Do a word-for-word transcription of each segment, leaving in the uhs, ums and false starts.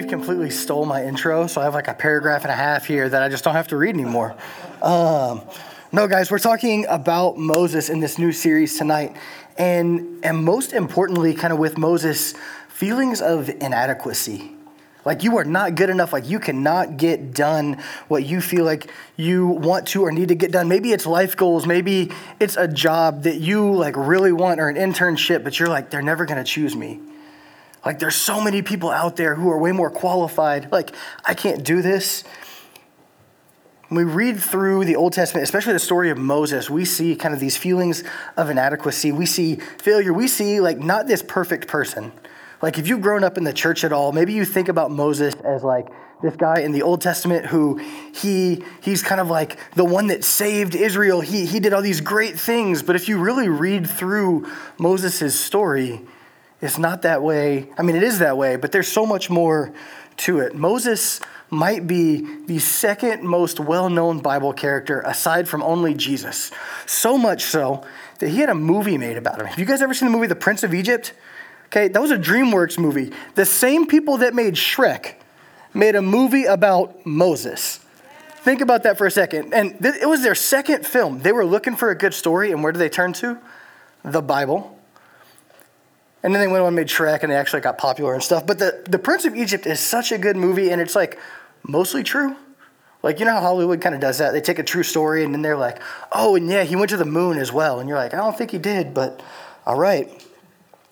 Steve completely stole my intro, so I have like a paragraph and a half here that I just don't have to read anymore. Um, no, guys, we're talking about Moses in this new series tonight, and and most importantly, kind of with Moses, feelings of inadequacy. Like, you are not good enough. Like, you cannot get done what you feel like you want to or need to get done. Maybe it's life goals. Maybe it's a job that you, like, really want or an internship, but you're like, they're never going to choose me. Like, there's so many people out there who are way more qualified. Like, I can't do this. When we read through the Old Testament, especially the story of Moses, we see kind of these feelings of inadequacy. We see failure. We see, like, not this perfect person. Like, if you've grown up in the church at all, maybe you think about Moses as, like, this guy in the Old Testament who he he's kind of like the one that saved Israel. He, he did all these great things. But if you really read through Moses' story, it's not that way. I mean, it is that way, but there's so much more to it. Moses might be the second most well-known Bible character aside from only Jesus. So much so that he had a movie made about him. Have you guys ever seen the movie The Prince of Egypt? Okay, that was a DreamWorks movie. The same people that made Shrek made a movie about Moses. Think about that for a second. And th- it was their second film. They were looking for a good story, and where did they turn to? The Bible. And then they went on and made Shrek, and they actually got popular and stuff. But the, the Prince of Egypt is such a good movie, and it's, like, mostly true. Like, you know how Hollywood kind of does that? They take a true story, and then they're like, oh, and yeah, he went to the moon as well. And you're like, I don't think he did, but all right.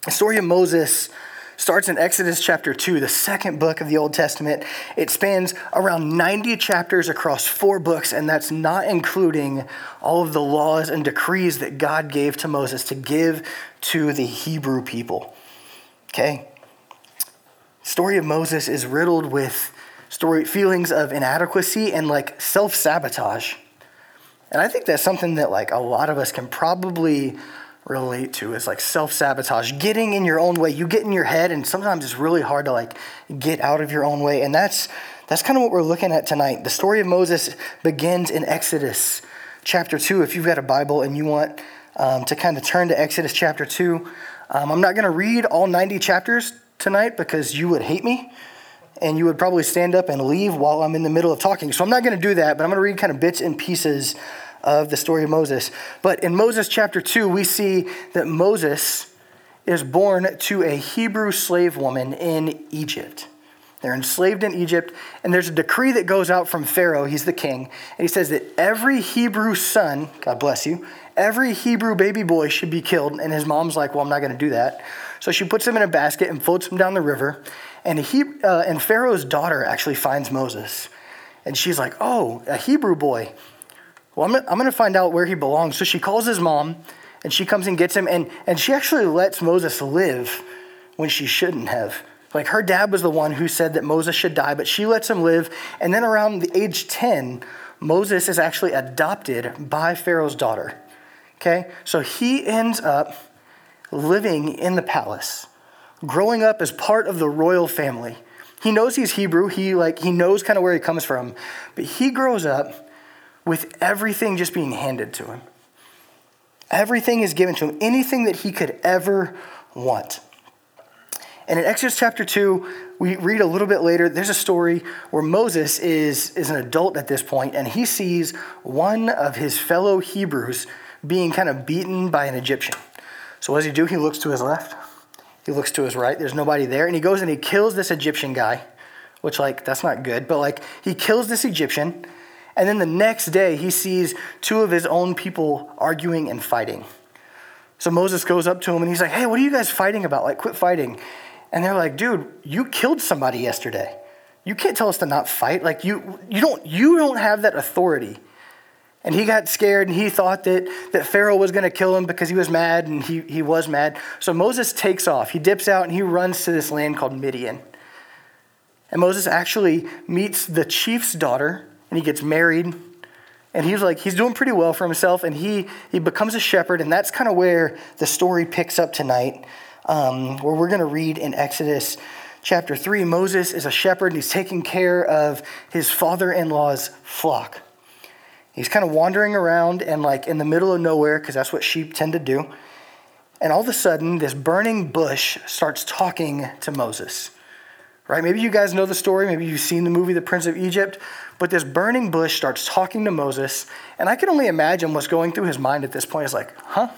The story of Moses starts in Exodus chapter two, the second book of the Old Testament. It spans around ninety chapters across four books, and that's not including all of the laws and decrees that God gave to Moses to give to the Hebrew people. Okay? Story of Moses is riddled with story feelings of inadequacy and, like, self-sabotage. And I think that's something that, like, a lot of us can probably relate to, is like self-sabotage, getting in your own way. You get in your head, and sometimes it's really hard to, like, get out of your own way. And that's that's kind of what we're looking at tonight. The story of Moses begins in Exodus chapter two. If you've got a Bible and you want um, to kind of turn to Exodus chapter two, um, I'm not going to read all ninety chapters tonight because you would hate me, and you would probably stand up and leave while I'm in the middle of talking. So I'm not going to do that, but I'm going to read kind of bits and pieces of the story of Moses. But in Moses chapter two, we see that Moses is born to a Hebrew slave woman in Egypt. They're enslaved in Egypt, and there's a decree that goes out from Pharaoh, he's the king, and he says that every Hebrew son, God bless you, every Hebrew baby boy should be killed. And his mom's like, well, I'm not going to do that. So she puts him in a basket and floats him down the river, and, he, uh, and Pharaoh's daughter actually finds Moses. And she's like, oh, a Hebrew boy. Well, I'm going to find out where he belongs. So she calls his mom, and she comes and gets him, and, and she actually lets Moses live when she shouldn't have. Like, her dad was the one who said that Moses should die, but she lets him live. And then around the age ten, Moses is actually adopted by Pharaoh's daughter, okay? So he ends up living in the palace, growing up as part of the royal family. He knows he's Hebrew. He, like, he knows kind of where he comes from, but he grows up with everything just being handed to him. Everything is given to him, anything that he could ever want. And in Exodus chapter two, we read a little bit later, there's a story where Moses is, is an adult at this point, and he sees one of his fellow Hebrews being kind of beaten by an Egyptian. So what does he do? He looks to his left. He looks to his right. There's nobody there. And he goes and he kills this Egyptian guy, which, like, that's not good. But, like, he kills this Egyptian. And then the next day, he sees two of his own people arguing and fighting. So Moses goes up to him, and he's like, hey, what are you guys fighting about? Like, quit fighting. And they're like, dude, you killed somebody yesterday. You can't tell us to not fight. Like, you you don't you don't have that authority. And he got scared, and he thought that, that Pharaoh was going to kill him because he was mad, and he, he was mad. So Moses takes off. He dips out, and he runs to this land called Midian. And Moses actually meets the chief's daughter, and he gets married, and he's like, he's doing pretty well for himself, and he he becomes a shepherd, and that's kind of where the story picks up tonight, um, where we're going to read in Exodus chapter three. Moses is a shepherd, and he's taking care of his father-in-law's flock. He's kind of wandering around and, like, in the middle of nowhere, because that's what sheep tend to do, and all of a sudden, this burning bush starts talking to Moses. Right? Maybe you guys know the story. Maybe you've seen the movie The Prince of Egypt. But this burning bush starts talking to Moses. And I can only imagine what's going through his mind at this point. It's like, huh?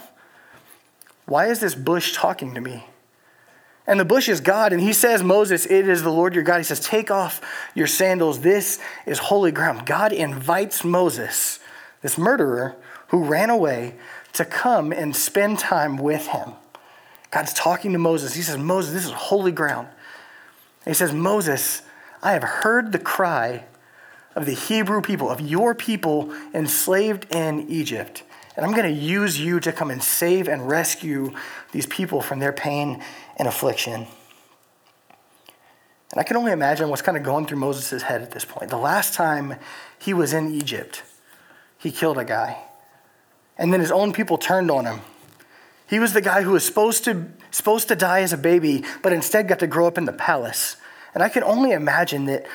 Why is this bush talking to me? And the bush is God. And he says, Moses, it is the Lord your God. He says, take off your sandals. This is holy ground. God invites Moses, this murderer who ran away, to come and spend time with him. God's talking to Moses. He says, Moses, this is holy ground. And he says, Moses, I have heard the cry of the Hebrew people, of your people enslaved in Egypt. And I'm going to use you to come and save and rescue these people from their pain and affliction. And I can only imagine what's kind of going through Moses' head at this point. The last time he was in Egypt, he killed a guy. And then his own people turned on him. He was the guy who was supposed to, supposed to die as a baby, but instead got to grow up in the palace. And I can only imagine that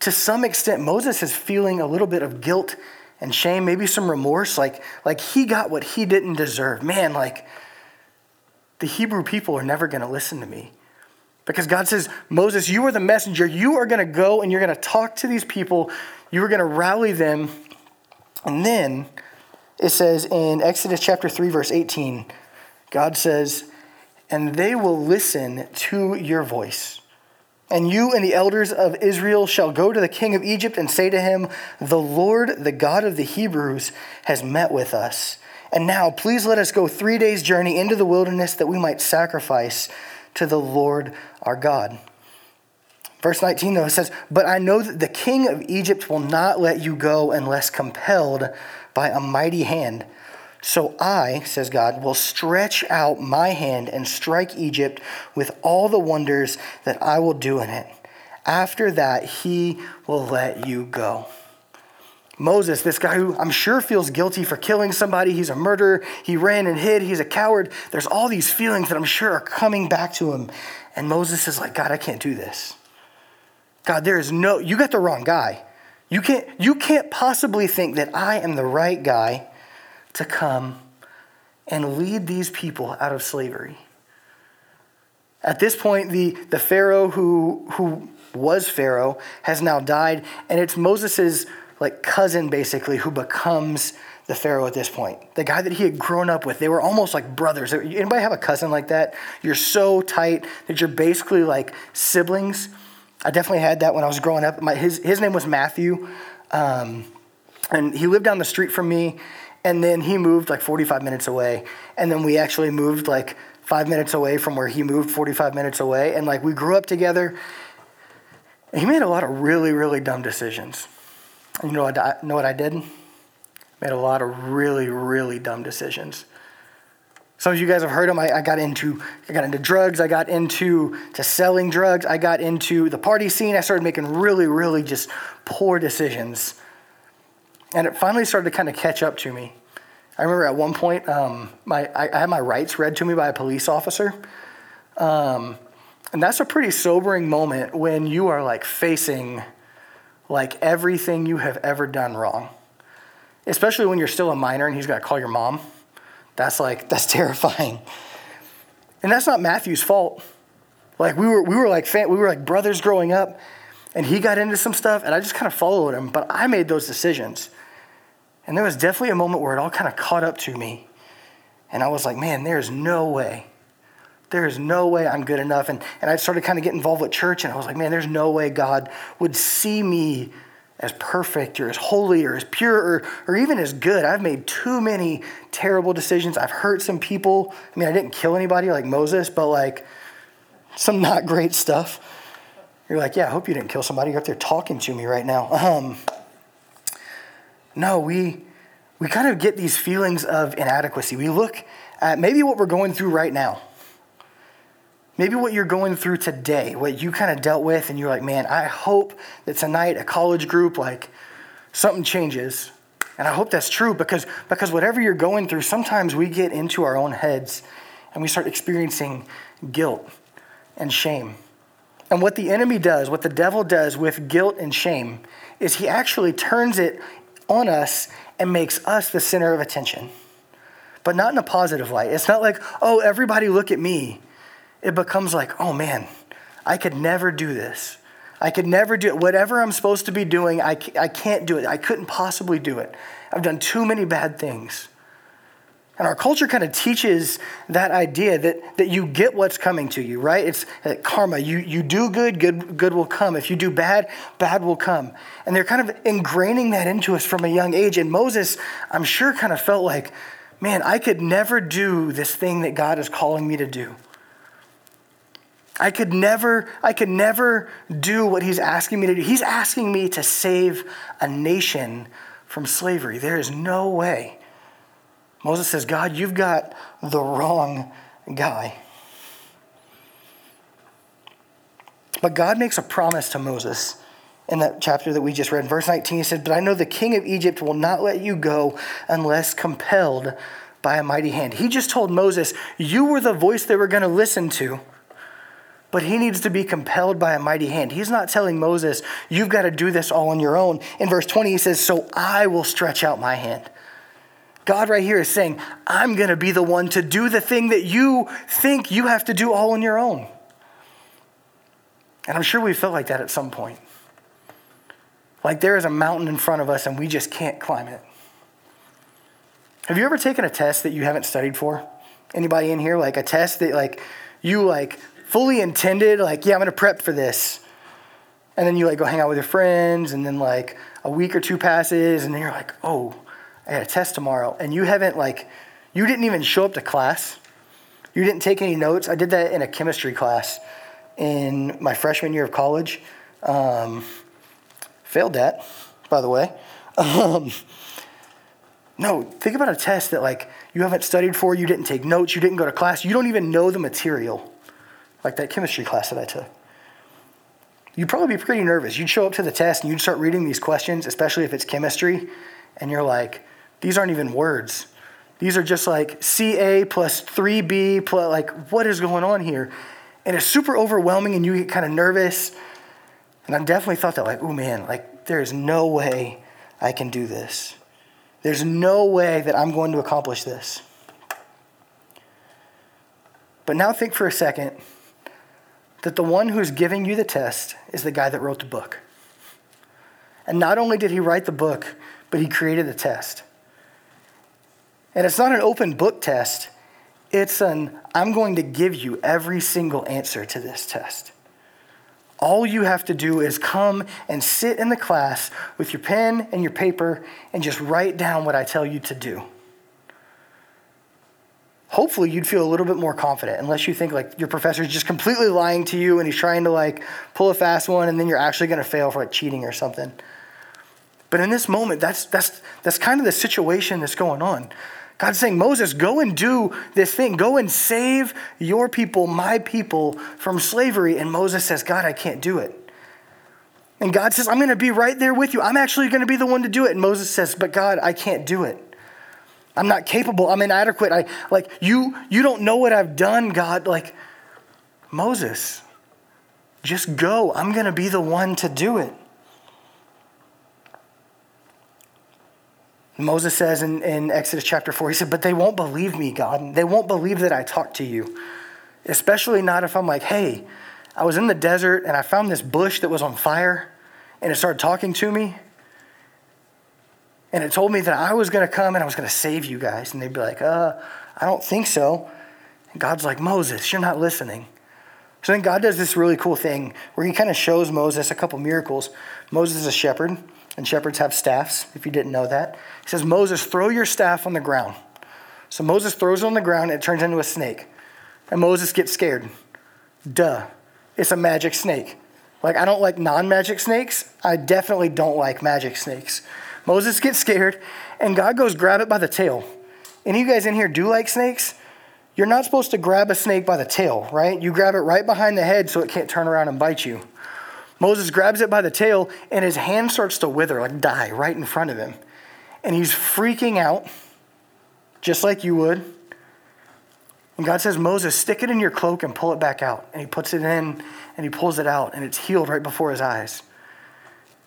to some extent, Moses is feeling a little bit of guilt and shame, maybe some remorse, like, like he got what he didn't deserve. Man, like the Hebrew people are never going to listen to me. Because God says, Moses, you are the messenger. You are going to go and you're going to talk to these people. You are going to rally them. And then it says in Exodus chapter three, verse eighteen, God says, and they will listen to your voice. And you and the elders of Israel shall go to the king of Egypt and say to him, the Lord, the God of the Hebrews, has met with us. And now please let us go three days' journey into the wilderness that we might sacrifice to the Lord our God. Verse nineteen, though, it says, but I know that the king of Egypt will not let you go unless compelled by a mighty hand. So I, says God, will stretch out my hand and strike Egypt with all the wonders that I will do in it. After that, he will let you go. Moses, this guy who I'm sure feels guilty for killing somebody. He's a murderer. He ran and hid. He's a coward. There's all these feelings that I'm sure are coming back to him. And Moses is like, God, I can't do this. God, there is no, you got the wrong guy. You can't, you can't possibly think that I am the right guy to come and lead these people out of slavery. At this point, the, the Pharaoh who, who was Pharaoh has now died, and it's Moses' like cousin basically who becomes the Pharaoh at this point. The guy that he had grown up with. They were almost like brothers. Anybody have a cousin like that? You're so tight that you're basically like siblings. I definitely had that when I was growing up. My, his his name was Matthew, um, and he lived down the street from me, and then he moved like forty-five minutes away, and then we actually moved like five minutes away from where he moved forty-five minutes away, and like we grew up together. And he made a lot of really, really dumb decisions. And you know what I, know what I did? Made a lot of really, really dumb decisions. Some of you guys have heard him. I, I got into I got into drugs. I got into to selling drugs. I got into the party scene. I started making really, really just poor decisions. And it finally started to kind of catch up to me. I remember at one point, um, my I, I had my rights read to me by a police officer. Um, and that's a pretty sobering moment when you are like facing like everything you have ever done wrong. Especially when you're still a minor and he's got to call your mom. That's like, that's terrifying. And that's not Matthew's fault. Like we were, we were like, we were like brothers growing up, and he got into some stuff and I just kind of followed him, but I made those decisions. And there was definitely a moment where it all kind of caught up to me. And I was like, man, there's no way. There is no way I'm good enough. And, and I started kind of getting involved with church, and I was like, man, there's no way God would see me as perfect or as holy or as pure or, or even as good. I've made too many terrible decisions. I've hurt some people. I mean, I didn't kill anybody like Moses, but like some not great stuff. You're like, yeah, I hope you didn't kill somebody. You're up there talking to me right now. Um, no, we we kind of get these feelings of inadequacy. We look at maybe what we're going through right now. Maybe what you're going through today, what you kind of dealt with, and you're like, man, I hope that tonight a college group, like something changes. And I hope that's true because, because whatever you're going through, sometimes we get into our own heads and we start experiencing guilt and shame. And what the enemy does, what the devil does with guilt and shame is he actually turns it on us and makes us the center of attention, but not in a positive light. It's not like, oh, everybody look at me. It becomes like, oh man, I could never do this. I could never do it. Whatever I'm supposed to be doing, I, I can't do it. I couldn't possibly do it. I've done too many bad things. And our culture kind of teaches that idea that, that you get what's coming to you, right? It's karma. You you do good, good, good will come. If you do bad, bad will come. And they're kind of ingraining that into us from a young age. And Moses, I'm sure, kind of felt like, man, I could never do this thing that God is calling me to do. I could never, I could never do what he's asking me to do. He's asking me to save a nation from slavery. There is no way. Moses says, God, you've got the wrong guy. But God makes a promise to Moses in that chapter that we just read. In verse nineteen, he said, but I know the king of Egypt will not let you go unless compelled by a mighty hand. He just told Moses, you were the voice they were going to listen to. But he needs to be compelled by a mighty hand. He's not telling Moses, you've got to do this all on your own. In verse twenty, he says, so I will stretch out my hand. God right here is saying, I'm going to be the one to do the thing that you think you have to do all on your own. And I'm sure we felt like that at some point. Like there is a mountain in front of us and we just can't climb it. Have you ever taken a test that you haven't studied for? Anybody in here? Like a test that like you like... fully intended, like, yeah, I'm going to prep for this. And then you, like, go hang out with your friends, and then, like, a week or two passes, and then you're like, oh, I got a test tomorrow. And you haven't, like, you didn't even show up to class. You didn't take any notes. I did that in a chemistry class in my freshman year of college. Um, failed that, by the way. Um, no, think about a test that, like, you haven't studied for, you didn't take notes, you didn't go to class, you don't even know the material. Like that chemistry class that I took. You'd probably be pretty nervous. You'd show up to the test and you'd start reading these questions, especially if it's chemistry, and you're like, these aren't even words. These are just like C A plus three B plus, like, what is going on here? And it's super overwhelming and you get kind of nervous. And I definitely thought that, like, oh man, like there is no way I can do this. There's no way that I'm going to accomplish this. But now think for a second that the one who's giving you the test is the guy that wrote the book. And not only did he write the book, but he created the test. And it's not an open book test. It's an, I'm going to give you every single answer to this test. All you have to do is come and sit in the class with your pen and your paper and just write down what I tell you to do. Hopefully you'd feel a little bit more confident unless you think like your professor's just completely lying to you and he's trying to like pull a fast one and then you're actually going to fail for like cheating or something. But in this moment, that's that's that's kind of the situation that's going on. God's saying, Moses, go and do this thing. Go and save your people, my people, from slavery. And Moses says, God, I can't do it. And God says, I'm going to be right there with you. I'm actually going to be the one to do it. And Moses says, but God, I can't do it. I'm not capable. I'm inadequate. I like you, you don't know what I've done, God. Like, Moses, just go. I'm going to be the one to do it. Moses says in, in Exodus chapter four, he said, but they won't believe me, God. They won't believe that I talked to you, especially not if I'm like, hey, I was in the desert and I found this bush that was on fire and it started talking to me. And it told me that I was going to come and I was going to save you guys. And they'd be like, uh, I don't think so. And God's like, Moses, you're not listening. So then God does this really cool thing where he kind of shows Moses a couple miracles. Moses is a shepherd, and shepherds have staffs, if you didn't know that. He says, Moses, throw your staff on the ground. So Moses throws it on the ground, and it turns into a snake. And Moses gets scared. Duh. It's a magic snake. Like, I don't like non-magic snakes. I definitely don't like magic snakes. Moses gets scared, and God goes grab it by the tail. Any of you guys in here do like snakes? You're not supposed to grab a snake by the tail, right? You grab it right behind the head so it can't turn around and bite you. Moses grabs it by the tail, and his hand starts to wither, like die, right in front of him. And he's freaking out, just like you would. And God says, Moses, stick it in your cloak and pull it back out. And he puts it in, and he pulls it out, and it's healed right before his eyes.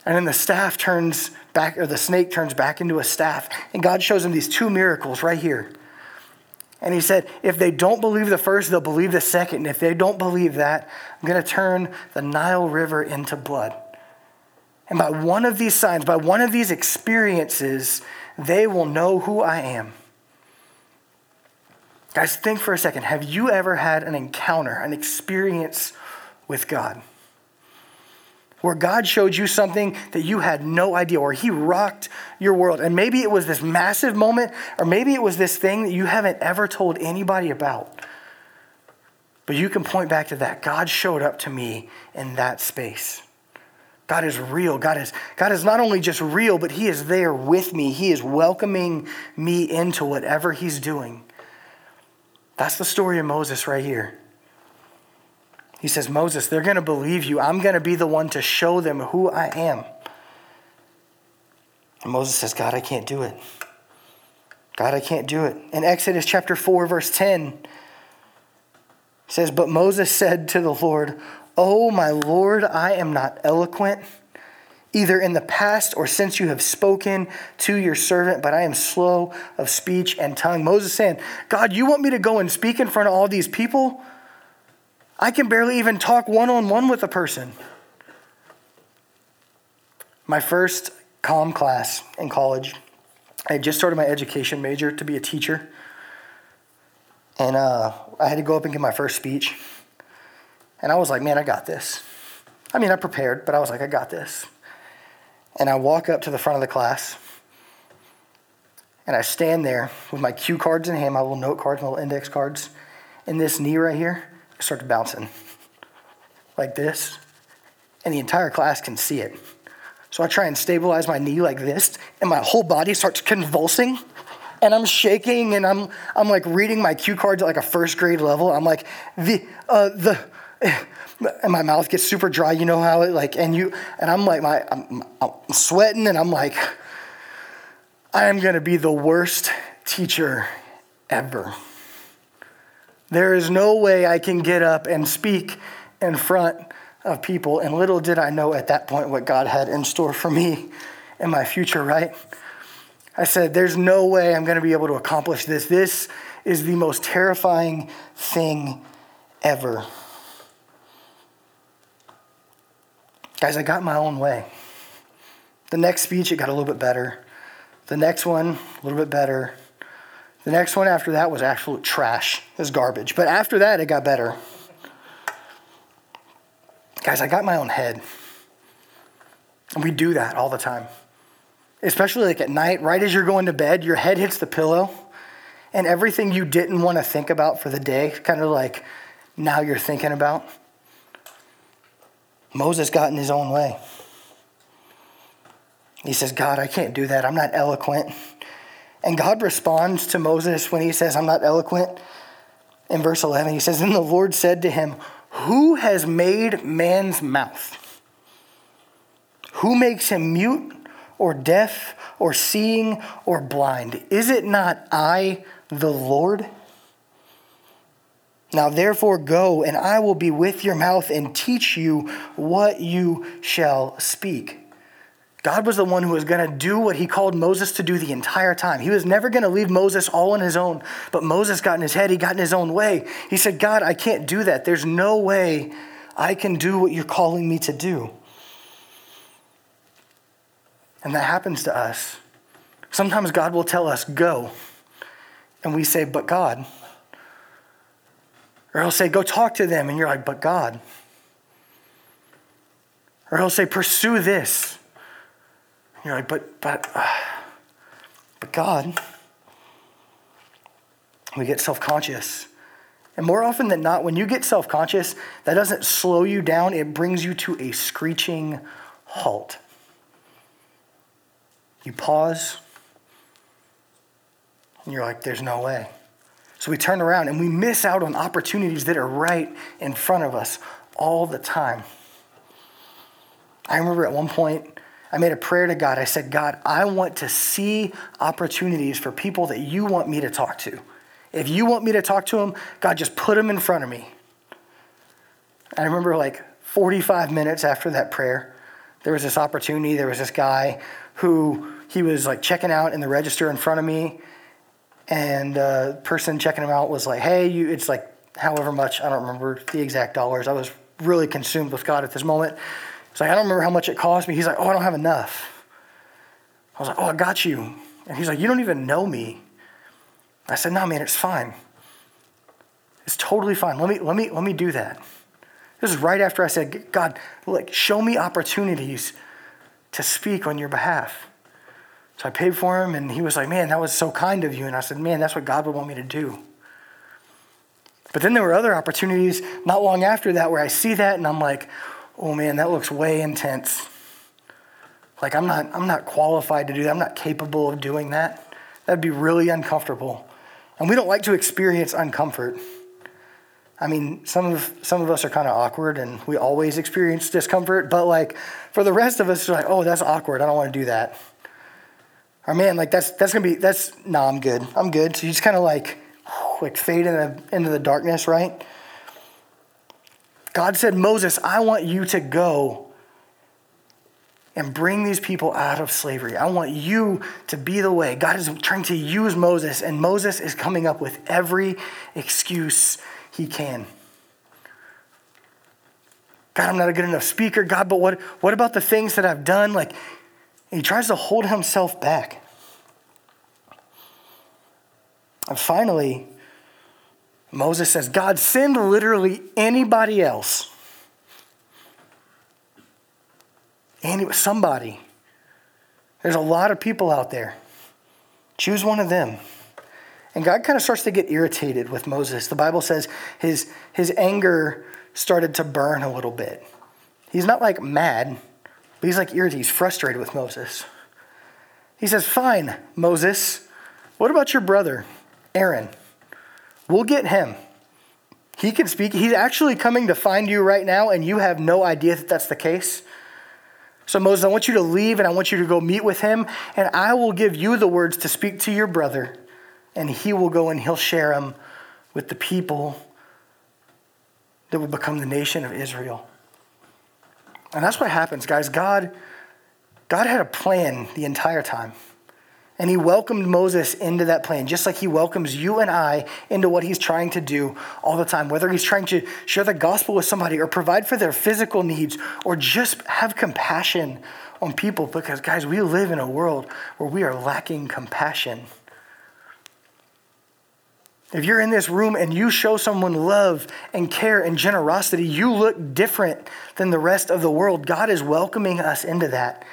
And then the staff turns back, or the snake turns back into a staff. And God shows him these two miracles right here. And he said, if they don't believe the first, they'll believe the second. And if they don't believe that, I'm going to turn the Nile River into blood. And by one of these signs, by one of these experiences, they will know who I am. Guys, think for a second. Have you ever had an encounter, an experience with God, where God showed you something that you had no idea, or he rocked your world? And maybe it was this massive moment, or maybe it was this thing that you haven't ever told anybody about. But you can point back to that. God showed up to me in that space. God is real. God is, God is not only just real, but he is there with me. He is welcoming me into whatever he's doing. That's the story of Moses right here. He says, Moses, they're going to believe you. I'm going to be the one to show them who I am. And Moses says, God, I can't do it. God, I can't do it. In Exodus chapter four, verse ten, it says, but Moses said to the Lord, oh, my Lord, I am not eloquent, either in the past or since you have spoken to your servant, but I am slow of speech and tongue. Moses saying, God, you want me to go and speak in front of all these people? I can barely even talk one-on-one with a person. My first comm class in college, I had just started my education major to be a teacher. And uh, I had to go up and give my first speech. And I was like, man, I got this. I mean, I prepared, but I was like, I got this. And I walk up to the front of the class. And I stand there with my cue cards in hand, my little note cards, my little index cards, and this knee right here starts bouncing like this, and the entire class can see it. So I try and stabilize my knee like this, and my whole body starts convulsing, and I'm shaking, and I'm I'm like reading my cue cards at like a first grade level. I'm like the uh, the, and my mouth gets super dry. You know how it like, and you and I'm like my I'm, I'm sweating, and I'm like, I am gonna be the worst teacher ever. There is no way I can get up and speak in front of people. And little did I know at that point what God had in store for me in my future, right? I said, there's no way I'm going to be able to accomplish this. This is the most terrifying thing ever. Guys, I got my own way. The next speech, it got a little bit better. The next one, a little bit better. The next one after that was absolute trash. It was garbage. But after that, it got better. Guys, I got my own head. And we do that all the time. Especially like at night, right as you're going to bed, your head hits the pillow. And everything you didn't want to think about for the day, kind of like now you're thinking about. Moses got in his own way. He says, God, I can't do that. I'm not eloquent. And God responds to Moses when he says, I'm not eloquent. In verse eleven, he says, then the Lord said to him, who has made man's mouth? Who makes him mute or deaf or seeing or blind? Is it not I, the Lord? Now therefore go, and I will be with your mouth and teach you what you shall speak. God was the one who was going to do what he called Moses to do the entire time. He was never going to leave Moses all on his own, but Moses got in his head. He got in his own way. He said, God, I can't do that. There's no way I can do what you're calling me to do. And that happens to us. Sometimes God will tell us, go. And we say, but God. Or he'll say, go talk to them. And you're like, but God. Or he'll say, pursue this. You're like, but, but, uh, but God, we get self-conscious. And more often than not, when you get self-conscious, that doesn't slow you down. It brings you to a screeching halt. You pause, and you're like, there's no way. So we turn around, and we miss out on opportunities that are right in front of us all the time. I remember at one point, I made a prayer to God. I said, God, I want to see opportunities for people that you want me to talk to. If you want me to talk to them, God, just put them in front of me. I remember like forty-five minutes after that prayer, there was this opportunity. There was this guy who he was like checking out in the register in front of me. And the uh, person checking them out was like, hey, you, it's like however much. I don't remember the exact dollars. I was really consumed with God at this moment. It's like, I don't remember how much it cost me. He's like, oh, I don't have enough. I was like, oh, I got you. And he's like, you don't even know me. I said, no, man, it's fine. It's totally fine. Let me, let me, let me do that. This is right after I said, God, like, show me opportunities to speak on your behalf. So I paid for him, and he was like, man, that was so kind of you. And I said, man, that's what God would want me to do. But then there were other opportunities not long after that where I see that, and I'm like, oh, man, that looks way intense. Like, I'm not, I'm not qualified to do that. I'm not capable of doing that. That'd be really uncomfortable. And we don't like to experience uncomfort. I mean, some of some of us are kind of awkward, and we always experience discomfort. But, like, for the rest of us, it's like, oh, that's awkward. I don't want to do that. Or, man, like, that's that's going to be, that's, no, nah, I'm good. I'm good. So you just kind of, like, like fade in the, into the darkness, right? God said, Moses, I want you to go and bring these people out of slavery. I want you to be the way. God is trying to use Moses, and Moses is coming up with every excuse he can. God, I'm not a good enough speaker. God, but what, what about the things that I've done? Like, he tries to hold himself back. And finally, Moses says, God, send literally anybody else. Any, somebody. There's a lot of people out there. Choose one of them. And God kind of starts to get irritated with Moses. The Bible says his, his anger started to burn a little bit. He's not like mad, but he's like irritated. He's frustrated with Moses. He says, fine, Moses, what about your brother, Aaron? We'll get him. He can speak. He's actually coming to find you right now, and you have no idea that that's the case. So, Moses, I want you to leave, and I want you to go meet with him, and I will give you the words to speak to your brother, and he will go and he'll share them with the people that will become the nation of Israel. And that's what happens, guys. God, God had a plan the entire time. And he welcomed Moses into that plan, just like he welcomes you and I into what he's trying to do all the time, whether he's trying to share the gospel with somebody or provide for their physical needs or just have compassion on people. Because, guys, we live in a world where we are lacking compassion. If you're in this room and you show someone love and care and generosity, you look different than the rest of the world. God is welcoming us into that.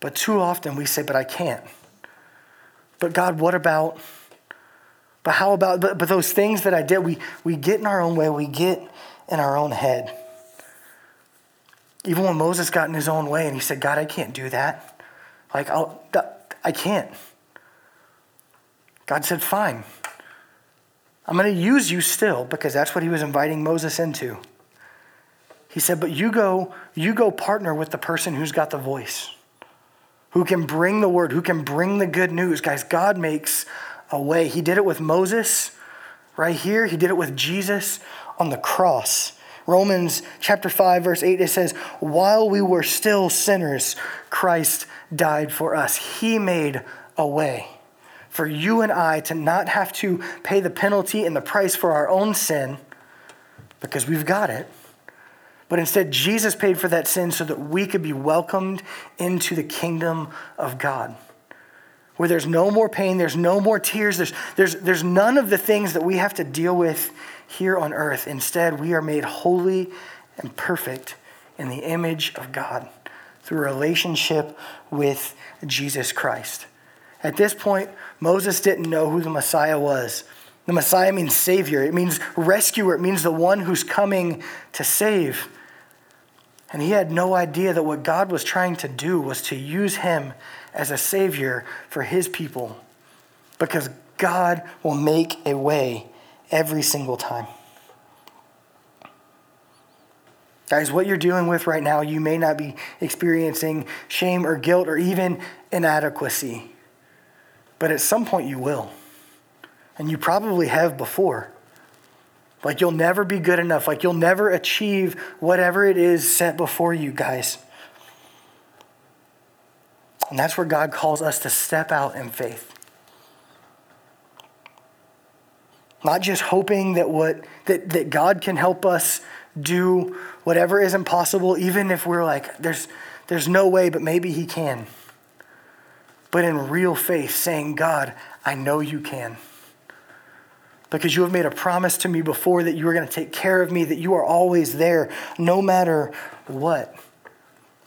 But too often we say, but I can't. But God, what about, but how about, but, but those things that I did, we, we get in our own way, we get in our own head. Even when Moses got in his own way and he said, God, I can't do that. Like, I'll, I can't. God said, fine. I'm going to use you still, because that's what he was inviting Moses into. He said, but you go, you go partner with the person who's got the voice, who can bring the word, who can bring the good news. Guys, God makes a way. He did it with Moses right here. He did it with Jesus on the cross. Romans chapter five, verse eight, it says, while we were still sinners, Christ died for us. He made a way for you and I to not have to pay the penalty and the price for our own sin, because we've got it. But instead, Jesus paid for that sin so that we could be welcomed into the kingdom of God, where there's no more pain, there's no more tears, there's, there's, there's none of the things that we have to deal with here on earth. Instead, we are made holy and perfect in the image of God through a relationship with Jesus Christ. At this point, Moses didn't know who the Messiah was. The Messiah means Savior. It means rescuer. It means the one who's coming to save. And he had no idea that what God was trying to do was to use him as a savior for his people, because God will make a way every single time. Guys, what you're dealing with right now, you may not be experiencing shame or guilt or even inadequacy, but at some point you will. And you probably have before. Like, you'll never be good enough. Like, you'll never achieve whatever it is set before you, guys. And that's where God calls us to step out in faith. Not just hoping that what that, that God can help us do whatever is impossible, even if we're like, there's there's no way, but maybe he can. But in real faith, saying, God, I know you can. Because you have made a promise to me before that you are going to take care of me, that you are always there, no matter what.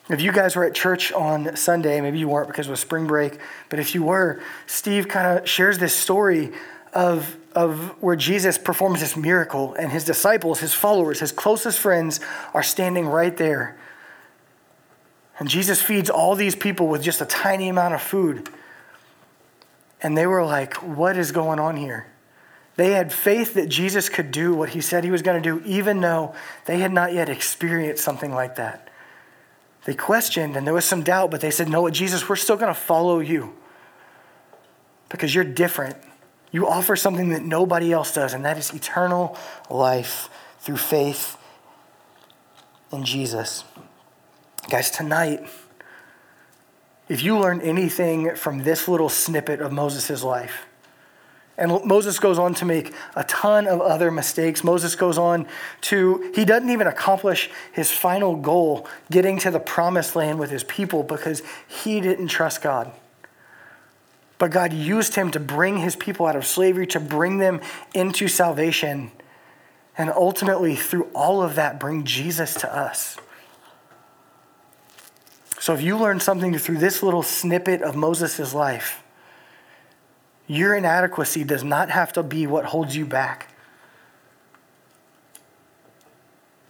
If you guys were at church on Sunday, maybe you weren't because it was spring break, but if you were, Steve kind of shares this story of of where Jesus performs this miracle and his disciples, his followers, his closest friends are standing right there. And Jesus feeds all these people with just a tiny amount of food. And they were like, what is going on here? They had faith that Jesus could do what he said he was going to do, even though they had not yet experienced something like that. They questioned and there was some doubt, but they said, no, Jesus, we're still going to follow you because you're different. You offer something that nobody else does, and that is eternal life through faith in Jesus. Guys, tonight, if you learn anything from this little snippet of Moses' life, and Moses goes on to make a ton of other mistakes. Moses goes on to, he doesn't even accomplish his final goal, getting to the promised land with his people, because he didn't trust God. But God used him to bring his people out of slavery, to bring them into salvation, and ultimately through all of that, bring Jesus to us. So if you learn something through this little snippet of Moses' life, your inadequacy does not have to be what holds you back.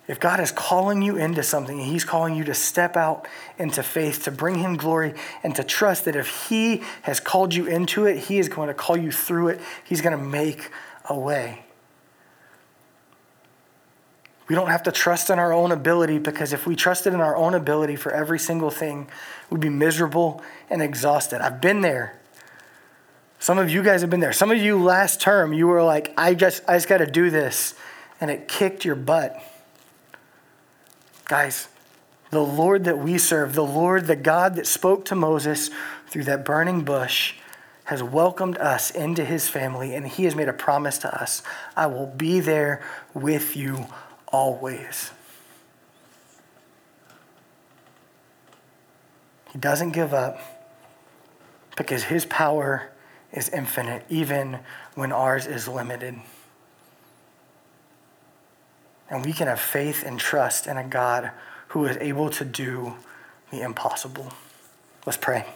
If God is calling you into something, and he's calling you to step out into faith, to bring him glory, and to trust that if he has called you into it, he is going to call you through it. He's going to make a way. We don't have to trust in our own ability, because if we trusted in our own ability for every single thing, we'd be miserable and exhausted. I've been there. Some of you guys have been there. Some of you last term, you were like, I just, I just got to do this. And it kicked your butt. Guys, the Lord that we serve, the Lord, the God that spoke to Moses through that burning bush, has welcomed us into his family, and he has made a promise to us. I will be there with you always. He doesn't give up, because his power is infinite, even when ours is limited. And we can have faith and trust in a God who is able to do the impossible. Let's pray.